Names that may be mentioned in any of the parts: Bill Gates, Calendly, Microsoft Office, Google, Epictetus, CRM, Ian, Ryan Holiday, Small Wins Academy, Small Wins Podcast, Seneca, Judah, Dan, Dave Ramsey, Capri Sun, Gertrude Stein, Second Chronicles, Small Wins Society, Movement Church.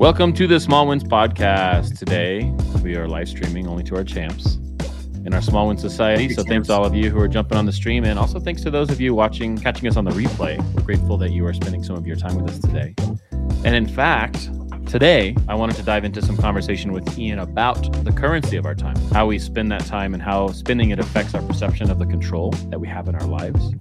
Welcome to the Small Wins Podcast. Today, we are live streaming only to our champs in our Small Wins Society. So thanks to all of you who are jumping on the stream, and also thanks to those of you catching us on the replay. We're grateful that you are spending some of your time with us today. And in fact, today, I wanted to dive into some conversation with Ian about the currency of our time, how we spend that time and how spending it affects our perception of the control that we have in our lives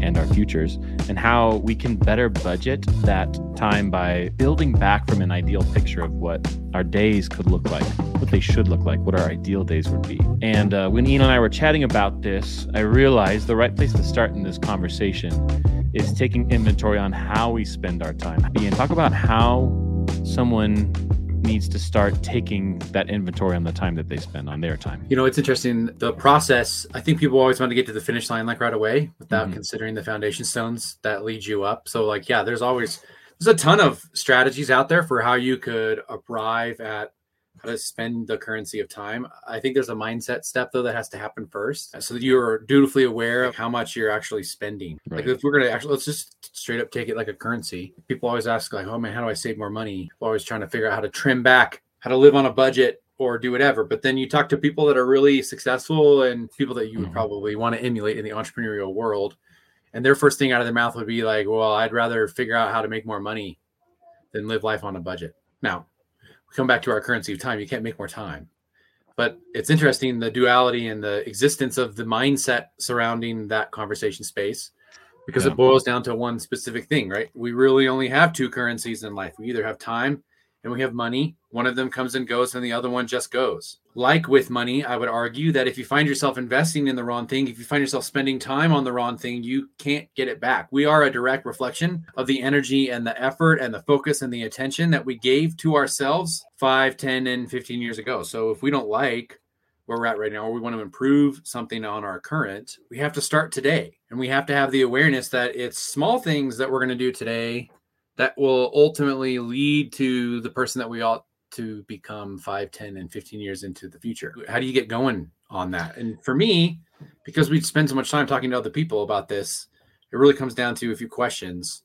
and our futures, and how we can better budget that time by building back from an ideal picture of what our days could look like, what they should look like, what our ideal days would be. And when Ian and I were chatting about this, I realized the right place to start in this conversation is taking inventory on how we spend our time. Ian, talk about how someone needs to start taking that inventory on the time that they spend on their time. You know, it's interesting. The process, I think people always want to get to the finish line like right away without considering the foundation stones that lead you up. So like, yeah, there's a ton of strategies out there for how you could arrive at how to spend the currency of time. I think there's a mindset step though that has to happen first, so that you're dutifully aware of how much you're actually spending. Right. Like if we're going to actually, let's just straight up take it like a currency. People always ask like, oh man, how do I save more money? People always trying to figure out how to trim back, how to live on a budget or do whatever. But then you talk to people that are really successful and people that you would probably want to emulate in the entrepreneurial world. And their first thing out of their mouth would be like, well, I'd rather figure out how to make more money than live life on a budget. Now, come back to our currency of time. You can't make more time, but it's interesting, the duality and the existence of the mindset surrounding that conversation space, because it boils down to one specific thing, right? We really only have two currencies in life. We either have time and we have money. One of them comes and goes and the other one just goes. Like with money, I would argue that if you find yourself investing in the wrong thing, if you find yourself spending time on the wrong thing, you can't get it back. We are a direct reflection of the energy and the effort and the focus and the attention that we gave to ourselves 5, 10, and 15 years ago. So if we don't like where we're at right now, or we want to improve something on our current, we have to start today. And we have to have the awareness that it's small things that we're going to do today that will ultimately lead to the person that we ought to become 5, 10, and 15 years into the future. How do you get going on that? And for me, because we spend so much time talking to other people about this, it really comes down to a few questions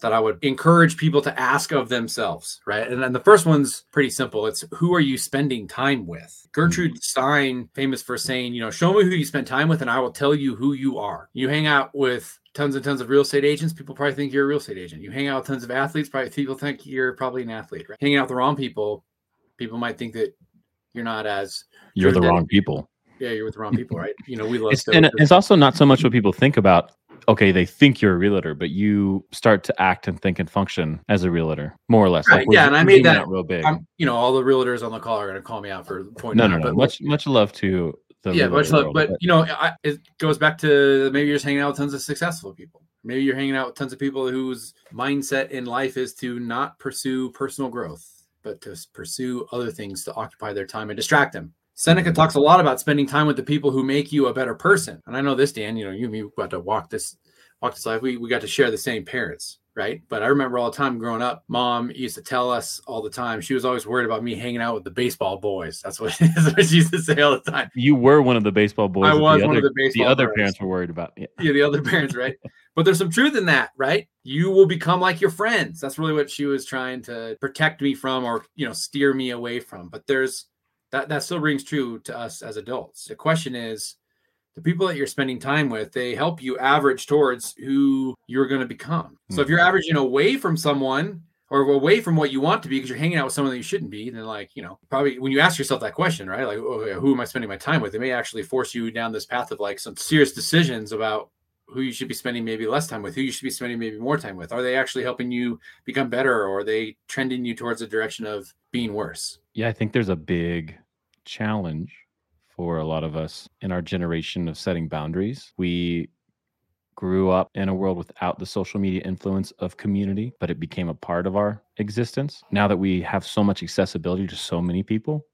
that I would encourage people to ask of themselves, right? And then the first one's pretty simple. It's who are you spending time with? Gertrude Stein, famous for saying, you know, show me who you spend time with and I will tell you who you are. You hang out with tons and tons of real estate agents, people probably think you're a real estate agent. You hang out with tons of athletes, probably people think you're probably an athlete, right? Hanging out with the wrong people, people might think that you're not as... You're the wrong people. Yeah, you're with the wrong people, right? You know, we love... It's also not so much what people think about. Okay, they think you're a realtor, but you start to act and think and function as a realtor, more or less. Right, like, yeah, and I made that real big. You know, all the realtors on the call are going to call me out for pointing out. But much love to... Yeah, much love. But you know, it goes back to maybe you're just hanging out with tons of successful people. Maybe you're hanging out with tons of people whose mindset in life is to not pursue personal growth, but to pursue other things to occupy their time and distract them. Seneca talks a lot about spending time with the people who make you a better person. And I know this, Dan, you know, you and me got to walk this life. We got to share the same parents. Right. But I remember all the time growing up, mom used to tell us all the time. She was always worried about me hanging out with the baseball boys. That's what she used to say all the time. You were one of the baseball boys. I was one of the baseball boys. The other parents were worried about it. Yeah, the other parents. Right. But there's some truth in that. Right. You will become like your friends. That's really what she was trying to protect me from, or, you know, steer me away from. But there's that still rings true to us as adults. The question is, the people that you're spending time with, they help you average towards who you're going to become. So if you're averaging away from someone or away from what you want to be because you're hanging out with someone that you shouldn't be, then like, you know, probably when you ask yourself that question, right? Like, oh, who am I spending my time with? It may actually force you down this path of like some serious decisions about who you should be spending maybe less time with, who you should be spending maybe more time with. Are they actually helping you become better, or are they trending you towards a direction of being worse? Yeah, I think there's a big challenge for a lot of us in our generation of setting boundaries. We grew up in a world without the social media influence of community, but it became a part of our existence. Now that we have so much accessibility to so many people,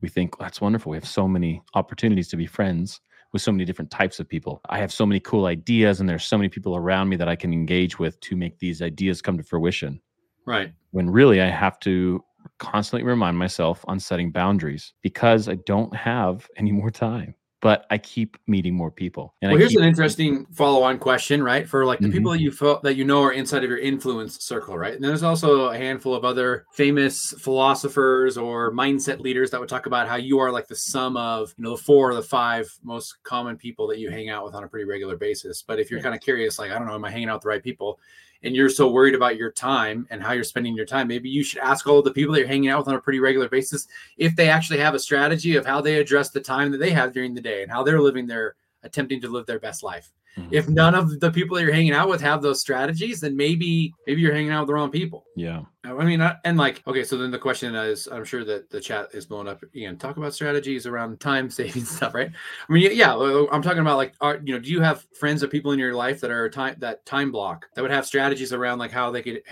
we think that's wonderful. We have so many opportunities to be friends with so many different types of people. I have so many cool ideas, and there's so many people around me that I can engage with to make these ideas come to fruition. Right. When really I have to constantly remind myself on setting boundaries because I don't have any more time. but I keep meeting more people. And well, here's an interesting follow-on question, right? For like the people that you know are inside of your influence circle, right? And there's also a handful of other famous philosophers or mindset leaders that would talk about how you are like the sum of, you know, the four or the five most common people that you hang out with on a pretty regular basis. But if you're kind of curious, like, I don't know, am I hanging out with the right people? And you're so worried about your time and how you're spending your time, maybe you should ask all of the people that you're hanging out with on a pretty regular basis if they actually have a strategy of how they address the time that they have during the day and how they're living attempting to live their best life. Mm-hmm. If none of the people that you're hanging out with have those strategies, then maybe you're hanging out with the wrong people. Yeah. I mean, and like, okay, so then the question is, I'm sure that the chat is blowing up. Ian, talk about strategies around time saving stuff, right? I mean, yeah, I'm talking about like, do you have friends or people in your life that are time block that would have strategies around like how they could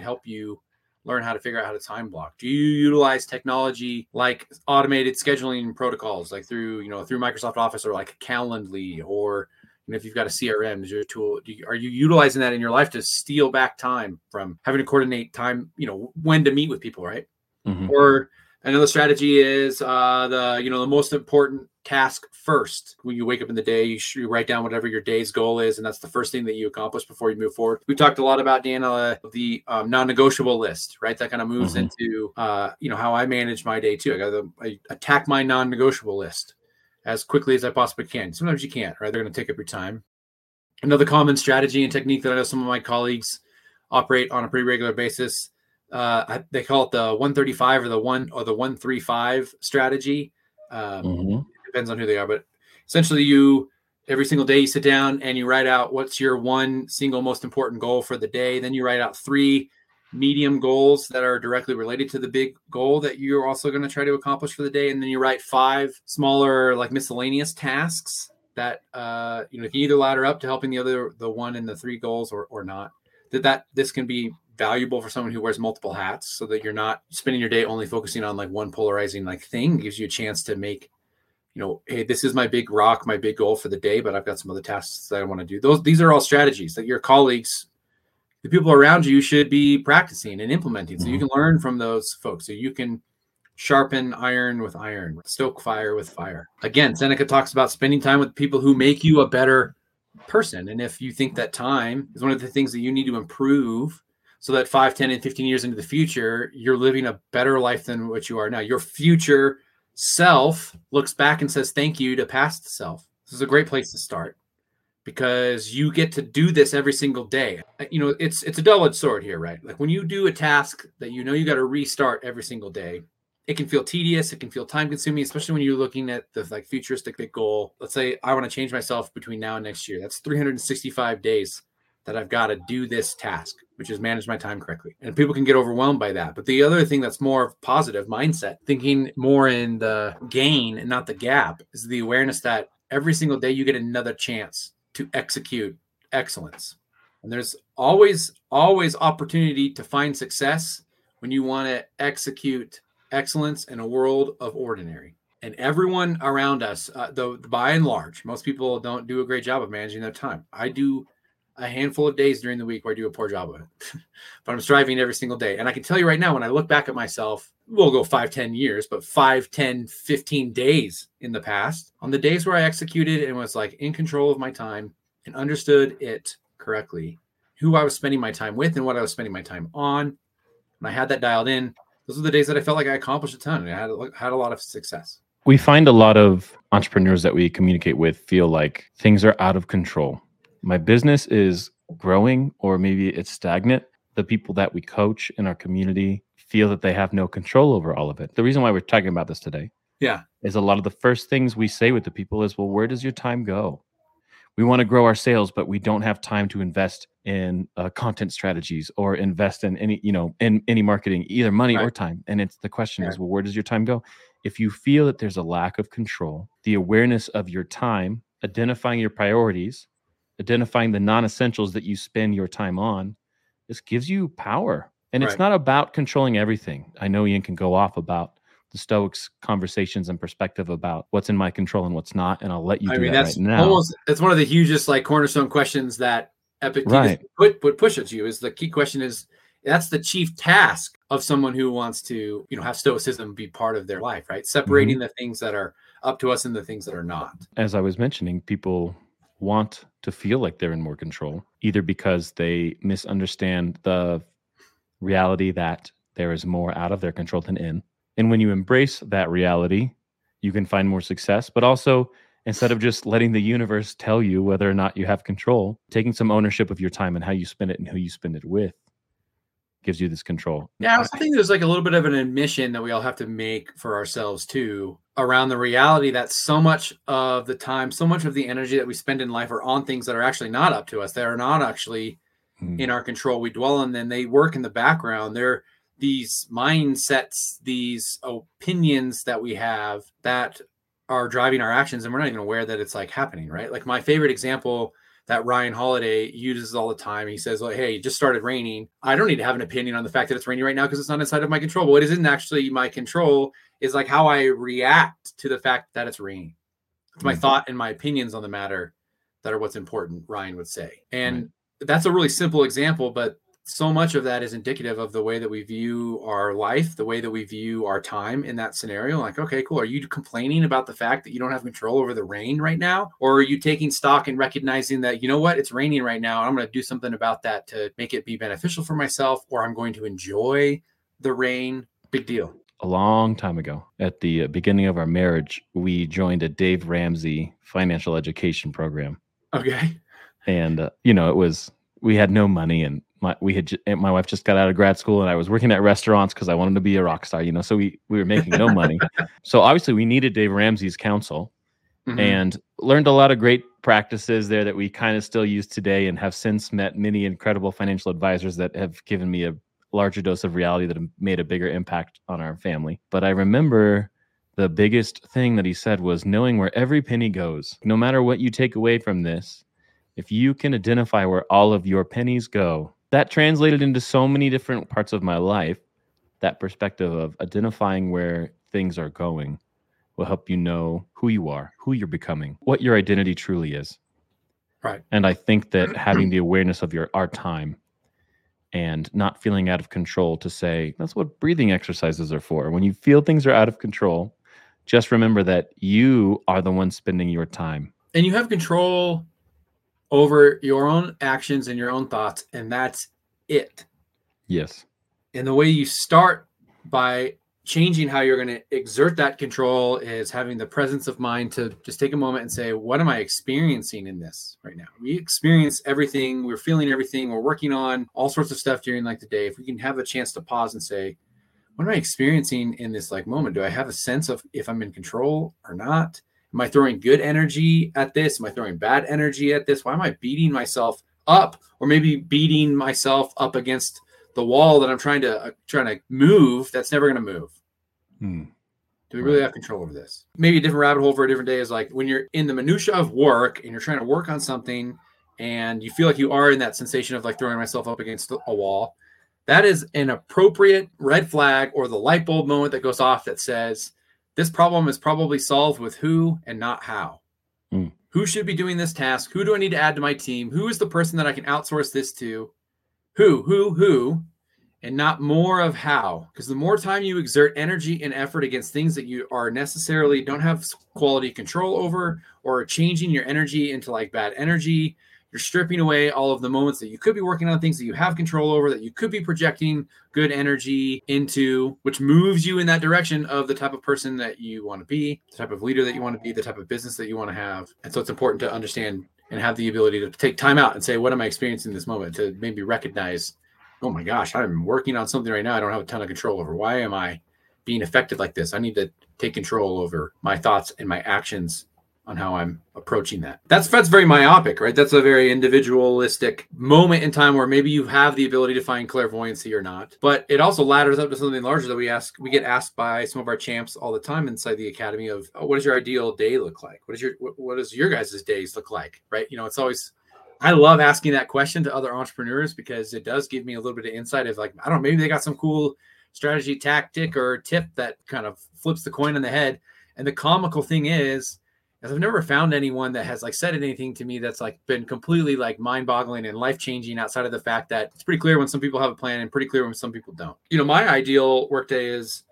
help you learn how to figure out how to time block? Do you utilize technology like automated scheduling protocols, like through Microsoft Office or like Calendly, or if you've got a CRM as your tool, are you utilizing that in your life to steal back time from having to coordinate time, when to meet with people, right? Mm-hmm. Or another strategy is the most important task first. When you wake up in the day, you write down whatever your day's goal is, and that's the first thing that you accomplish before you move forward. We talked a lot about, Dana, the non-negotiable list, right? That kind of moves into how I manage my day too. I attack my non-negotiable list as quickly as I possibly can. Sometimes you can't, right? They're going to take up your time. Another common strategy and technique that I know some of my colleagues operate on a pretty regular basis, they call it the 135 or the 135 strategy. Depends on who they are, but essentially every single day you sit down and you write out what's your one single most important goal for the day. Then you write out three medium goals that are directly related to the big goal that you're also going to try to accomplish for the day. And then you write five smaller, like miscellaneous tasks that, you can either ladder up to helping the one and the three goals or not. This can be valuable for someone who wears multiple hats so that you're not spending your day only focusing on like one polarizing like thing. It gives you a chance to make, hey, this is my big rock, my big goal for the day, but I've got some other tasks that I want to do. These are all strategies that your colleagues, the people around you, should be practicing and implementing. So you can learn from those folks. So you can sharpen iron with iron, stoke fire with fire. Again, Seneca talks about spending time with people who make you a better person. And if you think that time is one of the things that you need to improve so that 5, 10, and 15 years into the future, you're living a better life than what you are now. Your future self looks back and says, thank you to past self. This is a great place to start, because you get to do this every single day. It's a double-edged sword here, right? Like when you do a task that you got to restart every single day, it can feel tedious, it can feel time-consuming, especially when you're looking at the like futuristic big goal. Let's say I want to change myself between now and next year. That's 365 days that I've got to do this task, which is manage my time correctly. And people can get overwhelmed by that. But the other thing that's more of positive mindset, thinking more in the gain and not the gap, is the awareness that every single day you get another chance to execute excellence. And there's always opportunity to find success when you want to execute excellence in a world of ordinary. And everyone around us, though by and large, most people don't do a great job of managing their time. I do a handful of days during the week where I do a poor job of it, but I'm striving every single day. And I can tell you right now, when I look back at myself, we'll go 5, 10 years, but 5, 10, 15 days in the past, on the days where I executed and was like in control of my time and understood it correctly, who I was spending my time with and what I was spending my time on, and I had that dialed in, those are the days that I felt like I accomplished a ton and I had a lot of success. We find a lot of entrepreneurs that we communicate with feel like things are out of control. My business is growing, or maybe it's stagnant. The people that we coach in our community feel that they have no control over all of it. The reason why we're talking about this today is a lot of the first things we say with the people is, well, where does your time go? We want to grow our sales, but we don't have time to invest in content strategies or invest in any marketing, either money or time. And it's the question is, well, where does your time go? If you feel that there's a lack of control, the awareness of your time, identifying your priorities, identifying the non-essentials that you spend your time on, this gives you power. And it's not about controlling everything. I know Ian can go off about the Stoics' conversations and perspective about what's in my control and what's not. And I'll let you do that right now. That's one of the hugest like cornerstone questions that Epictetus would push at you, is the key question is, that's the chief task of someone who wants to have Stoicism be part of their life, right? Separating the things that are up to us in the things that are not. As I was mentioning, people want to feel like they're in more control, either because they misunderstand the reality that there is more out of their control than in. And when you embrace that reality, you can find more success, but also instead of just letting the universe tell you whether or not you have control, taking some ownership of your time and how you spend it and who you spend it with gives you this control. Yeah, I also think there's like a little bit of an admission that we all have to make for ourselves too, around the reality that so much of the time, so much of the energy that we spend in life are on things that are actually not up to us. They are not actually in our control. We dwell on them. They work in the background. They're these mindsets, these opinions that we have that are driving our actions, and we're not even aware that it's like happening, right? Like my favorite example that Ryan Holiday uses all the time. He says, like, hey, it just started raining. I don't need to have an opinion on the fact that it's raining right now because it's not inside of my control. But what isn't actually my control is like how I react to the fact that it's raining. It's my thought and my opinions on the matter that are what's important, Ryan would say. And that's a really simple example, but so much of that is indicative of the way that we view our life, the way that we view our time in that scenario. Like, okay, cool. Are you complaining about the fact that you don't have control over the rain right now? Or are you taking stock and recognizing that, you know what, it's raining right now. I'm going to do something about that to make it be beneficial for myself, or I'm going to enjoy the rain. Big deal. A long time ago, at the beginning of our marriage, we joined a Dave Ramsey financial education program. Okay. And, it was, we had no money, and my wife just got out of grad school, and I was working at restaurants because I wanted to be a rock star, so we were making no money. So obviously we needed Dave Ramsey's counsel and learned a lot of great practices there that we kind of still use today, and have since met many incredible financial advisors that have given me a larger dose of reality that have made a bigger impact on our family. But I remember the biggest thing that he said was knowing where every penny goes. No matter what you take away from this, if you can identify where all of your pennies go, that translated into so many different parts of my life. That perspective of identifying where things are going will help you know who you are, who you're becoming, what your identity truly is. Right. And I think that having the awareness of our time and not feeling out of control, to say, that's what breathing exercises are for. When you feel things are out of control, just remember that you are the one spending your time. And you have control over your own actions and your own thoughts, and that's it. Yes. And the way you start by changing how you're going to exert that control is having the presence of mind to just take a moment and say, what am I experiencing in this right now? We experience everything. We're feeling everything. We're working on all sorts of stuff during like the day. If we can have a chance to pause and say, what am I experiencing in this like moment? Do I have a sense of if I'm in control or not? Am I throwing good energy at this? Am I throwing bad energy at this? Why am I beating myself up, or maybe beating myself up against the wall that I'm trying to move? That's never going to move. Do we really have control over this? Maybe a different rabbit hole for a different day is like when you're in the minutia of work and you're trying to work on something and you feel like you are in that sensation of like throwing myself up against a wall. That is an appropriate red flag, or the light bulb moment that goes off that says, this problem is probably solved with who and not how. Who should be doing this task? Who do I need to add to my team? Who is the person that I can outsource this to? Who, and not more of how. Because the more time you exert energy and effort against things that you are necessarily don't have quality control over, or are changing your energy into like bad energy, you're stripping away all of the moments that you could be working on things that you have control over, that you could be projecting good energy into, which moves you in that direction of the type of person that you want to be, the type of leader that you want to be, the type of business that you want to have. And so it's important to understand and have the ability to take time out and say, what am I experiencing in this moment? To maybe recognize, oh my gosh, I'm working on something right now I don't have a ton of control over. Why am I being affected like this? I need to take control over my thoughts and my actions on how I'm approaching that. That's very myopic, right? That's a very individualistic moment in time where maybe you have the ability to find clairvoyancy or not. But it also ladders up to something larger that we get asked by some of our champs all the time inside the academy of, what does your ideal day look like? What does your guys' days look like, right? It's always, I love asking that question to other entrepreneurs because it does give me a little bit of insight of like, I don't know, maybe they got some cool strategy, tactic, or tip that kind of flips the coin on the head. And the comical thing is, I've never found anyone that has like said anything to me that's like been completely like mind-boggling and life-changing outside of the fact that it's pretty clear when some people have a plan and pretty clear when some people don't. My ideal workday is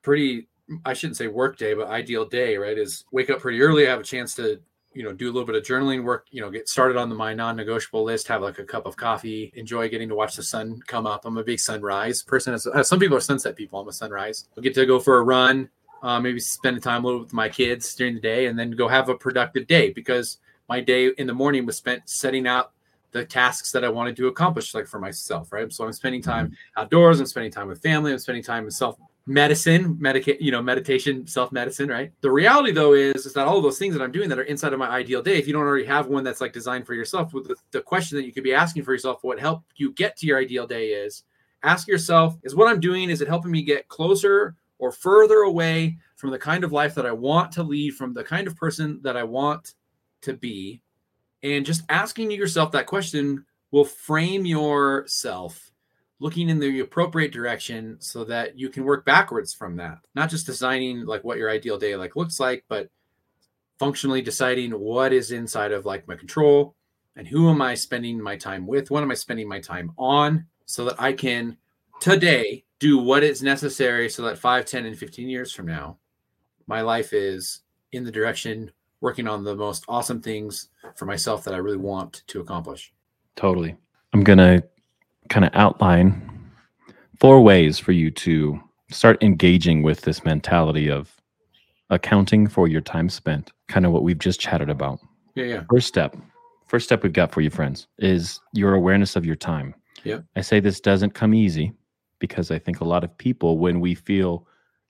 pretty I shouldn't say work day, but ideal day, right, is wake up pretty early, have a chance to, do a little bit of journaling work, get started on my non-negotiable list, have like a cup of coffee, enjoy getting to watch the sun come up. I'm a big sunrise person. Some people are sunset people. I'm a sunrise. I'll get to go for a run, maybe spend time a little with my kids during the day, and then go have a productive day, because my day in the morning was spent setting out the tasks that I wanted to accomplish, like for myself, right? So I'm spending time outdoors, I'm spending time with family, I'm spending time with meditation, self-medicine, right? The reality though is that all of those things that I'm doing that are inside of my ideal day, if you don't already have one that's like designed for yourself, with the question that you could be asking for yourself, what helped you get to your ideal day is, ask yourself, is what I'm doing, is it helping me get closer or further away from the kind of life that I want to lead, from the kind of person that I want to be? And just asking yourself that question will frame yourself looking in the appropriate direction so that you can work backwards from that. Not just designing like what your ideal day like looks like, but functionally deciding what is inside of like my control and who am I spending my time with? What am I spending my time on, so that I can today do what is necessary so that 5, 10, and 15 years from now, my life is in the direction working on the most awesome things for myself that I really want to accomplish. Totally. I'm going to kind of outline 4 ways for you to start engaging with this mentality of accounting for your time spent, kind of what we've just chatted about. Yeah. First step we've got for you, friends, is your awareness of your time. Yeah. I say this doesn't come easy because I think a lot of people, when we feel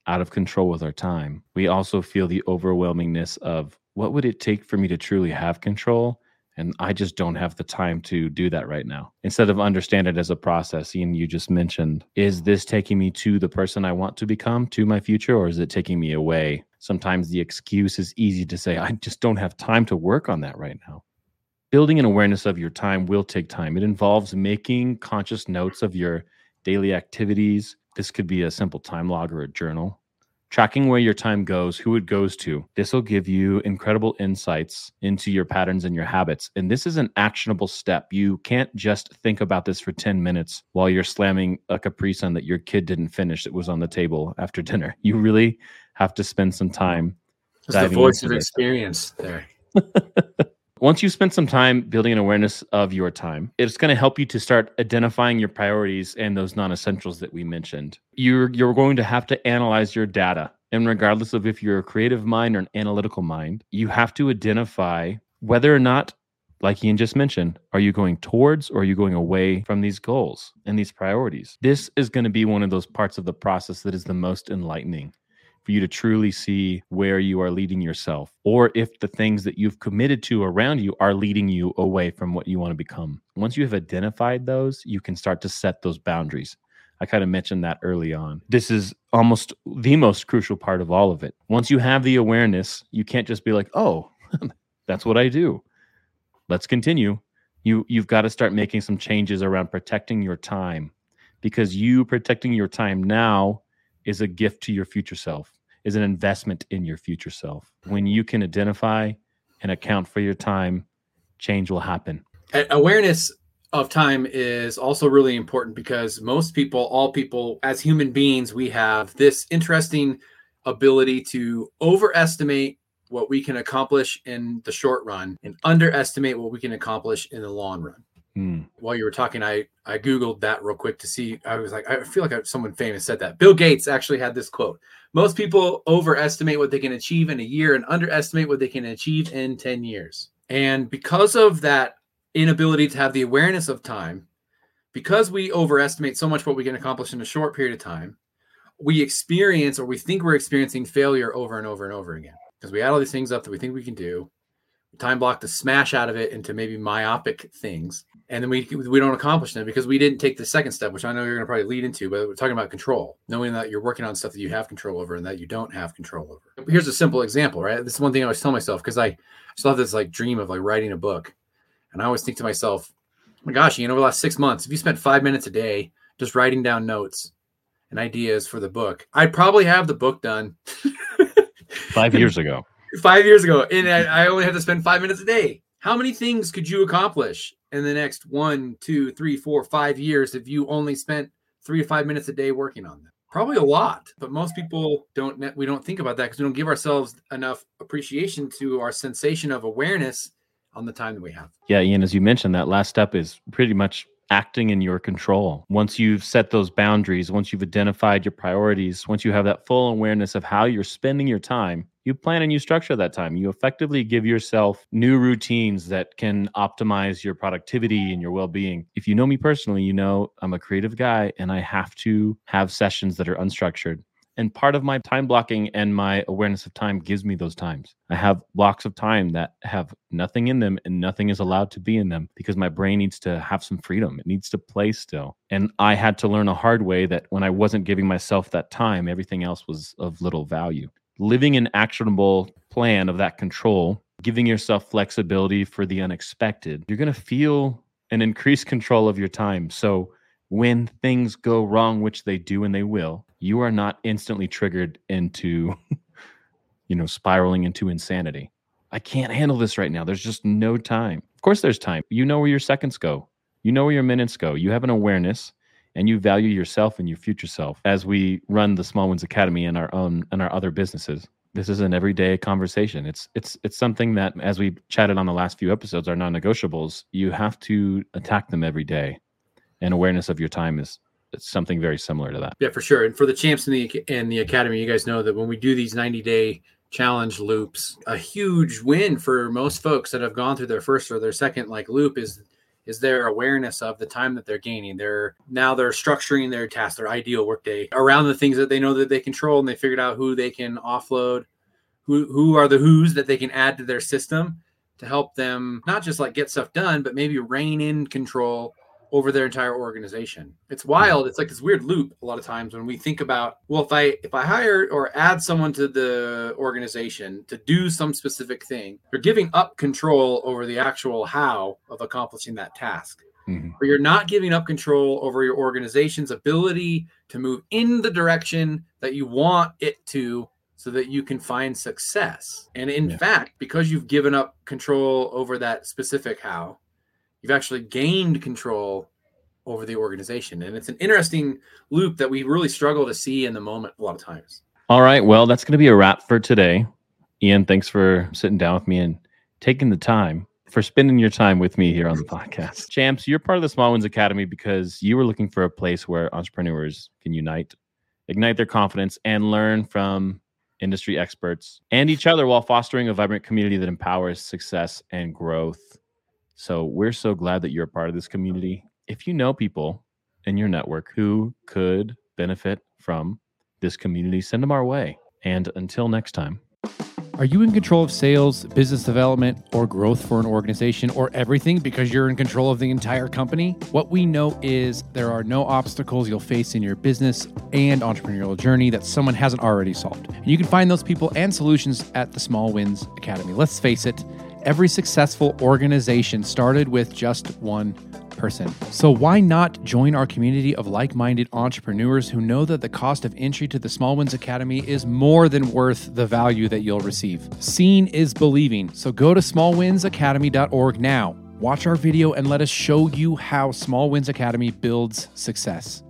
out of control with our time, we also feel the overwhelmingness of, what would it take for me to truly have control? And I just don't have the time to do that right now. Instead of understand it as a process, Ian, you just mentioned, is this taking me to the person I want to become, to my future, or is it taking me away? Sometimes the excuse is easy to say, I just don't have time to work on that right now. Building an awareness of your time will take time. It involves making conscious notes of your daily activities. This could be a simple time log or a journal. Tracking where your time goes, who it goes to. This will give you incredible insights into your patterns and your habits. And this is an actionable step. You can't just think about this for 10 minutes while you're slamming a Capri Sun that your kid didn't finish that was on the table after dinner. You really have to spend some time. It's the voice of experience there. Once you spend some time building an awareness of your time, it's going to help you to start identifying your priorities and those non-essentials that we mentioned. You're going to have to analyze your data. And regardless of if you're a creative mind or an analytical mind, you have to identify whether or not, like Ian just mentioned, are you going towards or are you going away from these goals and these priorities? This is going to be one of those parts of the process that is the most enlightening, for you to truly see where you are leading yourself, or if the things that you've committed to around you are leading you away from what you want to become. Once you have identified those, you can start to set those boundaries. I kind of mentioned that early on. This is almost the most crucial part of all of it. Once you have the awareness, you can't just be like, oh, that's what I do, let's continue. You've got to start making some changes around protecting your time, because you protecting your time now is a gift to your future self, is an investment in your future self. When you can identify and account for your time, change will happen. Awareness of time is also really important, because most people, all people, as human beings, we have this interesting ability to overestimate what we can accomplish in the short run and underestimate what we can accomplish in the long run. While you were talking, I Googled that real quick to see. I was like, I feel like someone famous said that. Bill Gates actually had this quote. Most people overestimate what they can achieve in a year and underestimate what they can achieve in 10 years. And because of that inability to have the awareness of time, because we overestimate so much what we can accomplish in a short period of time, we experience, or we think we're experiencing, failure over and over and over again. Because we add all these things up that we think we can do, time block the smash out of it into maybe myopic things, and then we don't accomplish them because we didn't take the second step, which I know you're going to probably lead into, but we're talking about control, knowing that you're working on stuff that you have control over and that you don't have control over. Here's a simple example, right? This is one thing I always tell myself, because I still have this like dream of like writing a book, and I always think to myself, oh my gosh, over the last 6 months, if you spent 5 minutes a day just writing down notes and ideas for the book, I'd probably have the book done 5 years ago. 5 years ago, and I only have to spend 5 minutes a day. How many things could you accomplish in the next 1, 2, 3, 4, 5 years if you only spent 3 to 5 minutes a day working on them? Probably a lot, but most people don't. We don't think about that because we don't give ourselves enough appreciation to our sensation of awareness on the time that we have. Yeah, Ian, as you mentioned, that last step is pretty much acting in your control. Once you've set those boundaries, once you've identified your priorities, once you have that full awareness of how you're spending your time, you plan and you structure that time. You effectively give yourself new routines that can optimize your productivity and your well-being. If you know me personally, you know I'm a creative guy and I have to have sessions that are unstructured. And part of my time blocking and my awareness of time gives me those times. I have blocks of time that have nothing in them and nothing is allowed to be in them because my brain needs to have some freedom. It needs to play still. And I had to learn a hard way that when I wasn't giving myself that time, everything else was of little value. Living an actionable plan of that control, giving yourself flexibility for the unexpected, you're going to feel an increased control of your time. So when things go wrong, which they do and they will, you are not instantly triggered into, spiraling into insanity. I can't handle this right now. There's just no time. Of course there's time. You know where your seconds go. You know where your minutes go. You have an awareness. And you value yourself and your future self. As we run the Small Wins Academy and our other businesses, this is an everyday conversation. It's something that, as we chatted on the last few episodes, are non-negotiables. You have to attack them every day, and awareness of your time is something very similar to that. Yeah, for sure. And for the champs in the academy, you guys know that when we do these 90-day challenge loops, a huge win for most folks that have gone through their first or their second loop is their awareness of the time that they're gaining. They're structuring their tasks, their ideal workday around the things that they know that they control, and they figured out who they can offload, who are the who's that they can add to their system to help them not just get stuff done, but maybe rein in control over their entire organization. It's wild. It's this weird loop a lot of times when we think about, well, if I hire or add someone to the organization to do some specific thing, you're giving up control over the actual how of accomplishing that task. Mm-hmm. Or you're not giving up control over your organization's ability to move in the direction that you want it to so that you can find success. And in fact, because you've given up control over that specific how, you've actually gained control over the organization. And it's an interesting loop that we really struggle to see in the moment a lot of times. All right. Well, that's going to be a wrap for today. Ian, thanks for sitting down with me and taking the time, for spending your time with me here on the podcast. Champs, you're part of the Small Wins Academy because you were looking for a place where entrepreneurs can unite, ignite their confidence, and learn from industry experts and each other while fostering a vibrant community that empowers success and growth. So we're so glad that you're a part of this community. If you know people in your network who could benefit from this community, send them our way. And until next time. Are you in control of sales, business development, or growth for an organization, or everything because you're in control of the entire company? What we know is there are no obstacles you'll face in your business and entrepreneurial journey that someone hasn't already solved. And you can find those people and solutions at the Small Wins Academy. Let's face it, every successful organization started with just one person. So why not join our community of like-minded entrepreneurs who know that the cost of entry to the Small Wins Academy is more than worth the value that you'll receive? Seeing is believing. So go to smallwinsacademy.org now. Watch our video and let us show you how Small Wins Academy builds success.